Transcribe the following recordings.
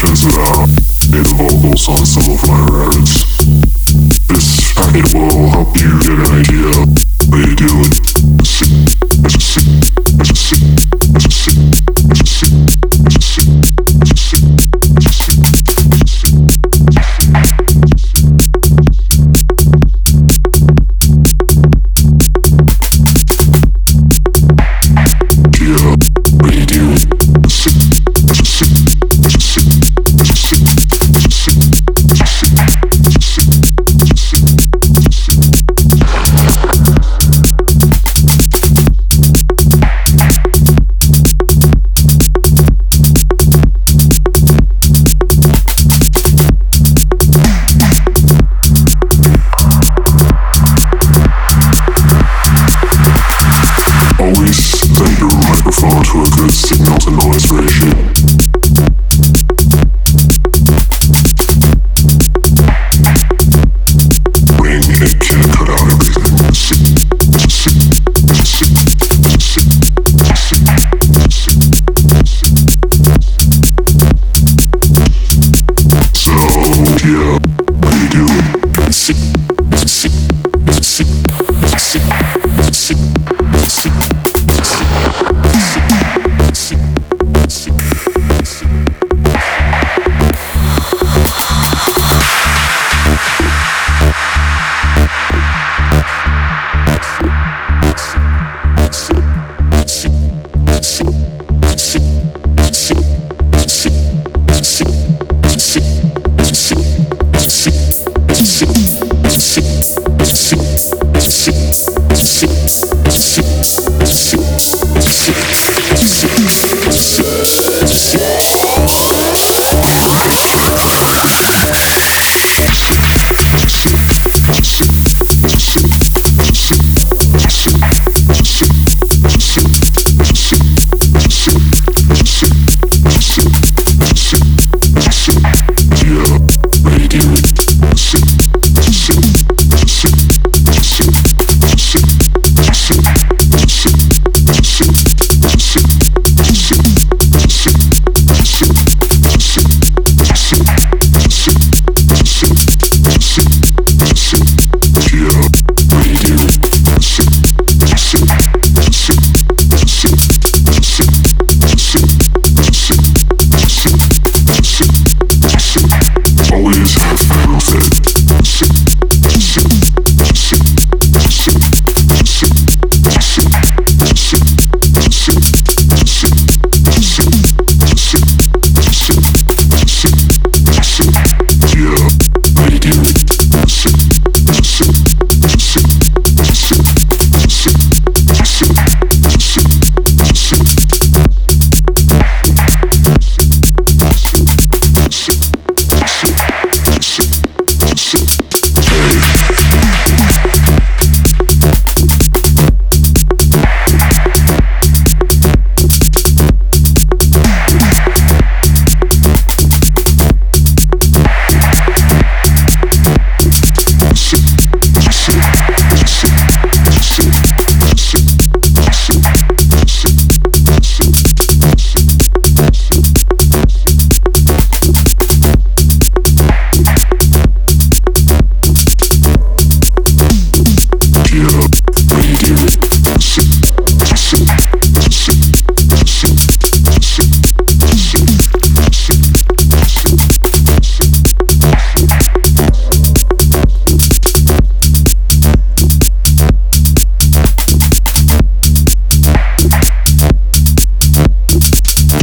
passions are involved also on some of my errands. This packet will help you get an idea how you do it.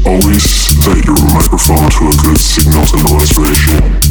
Always set your microphone to a good signal to noise ratio.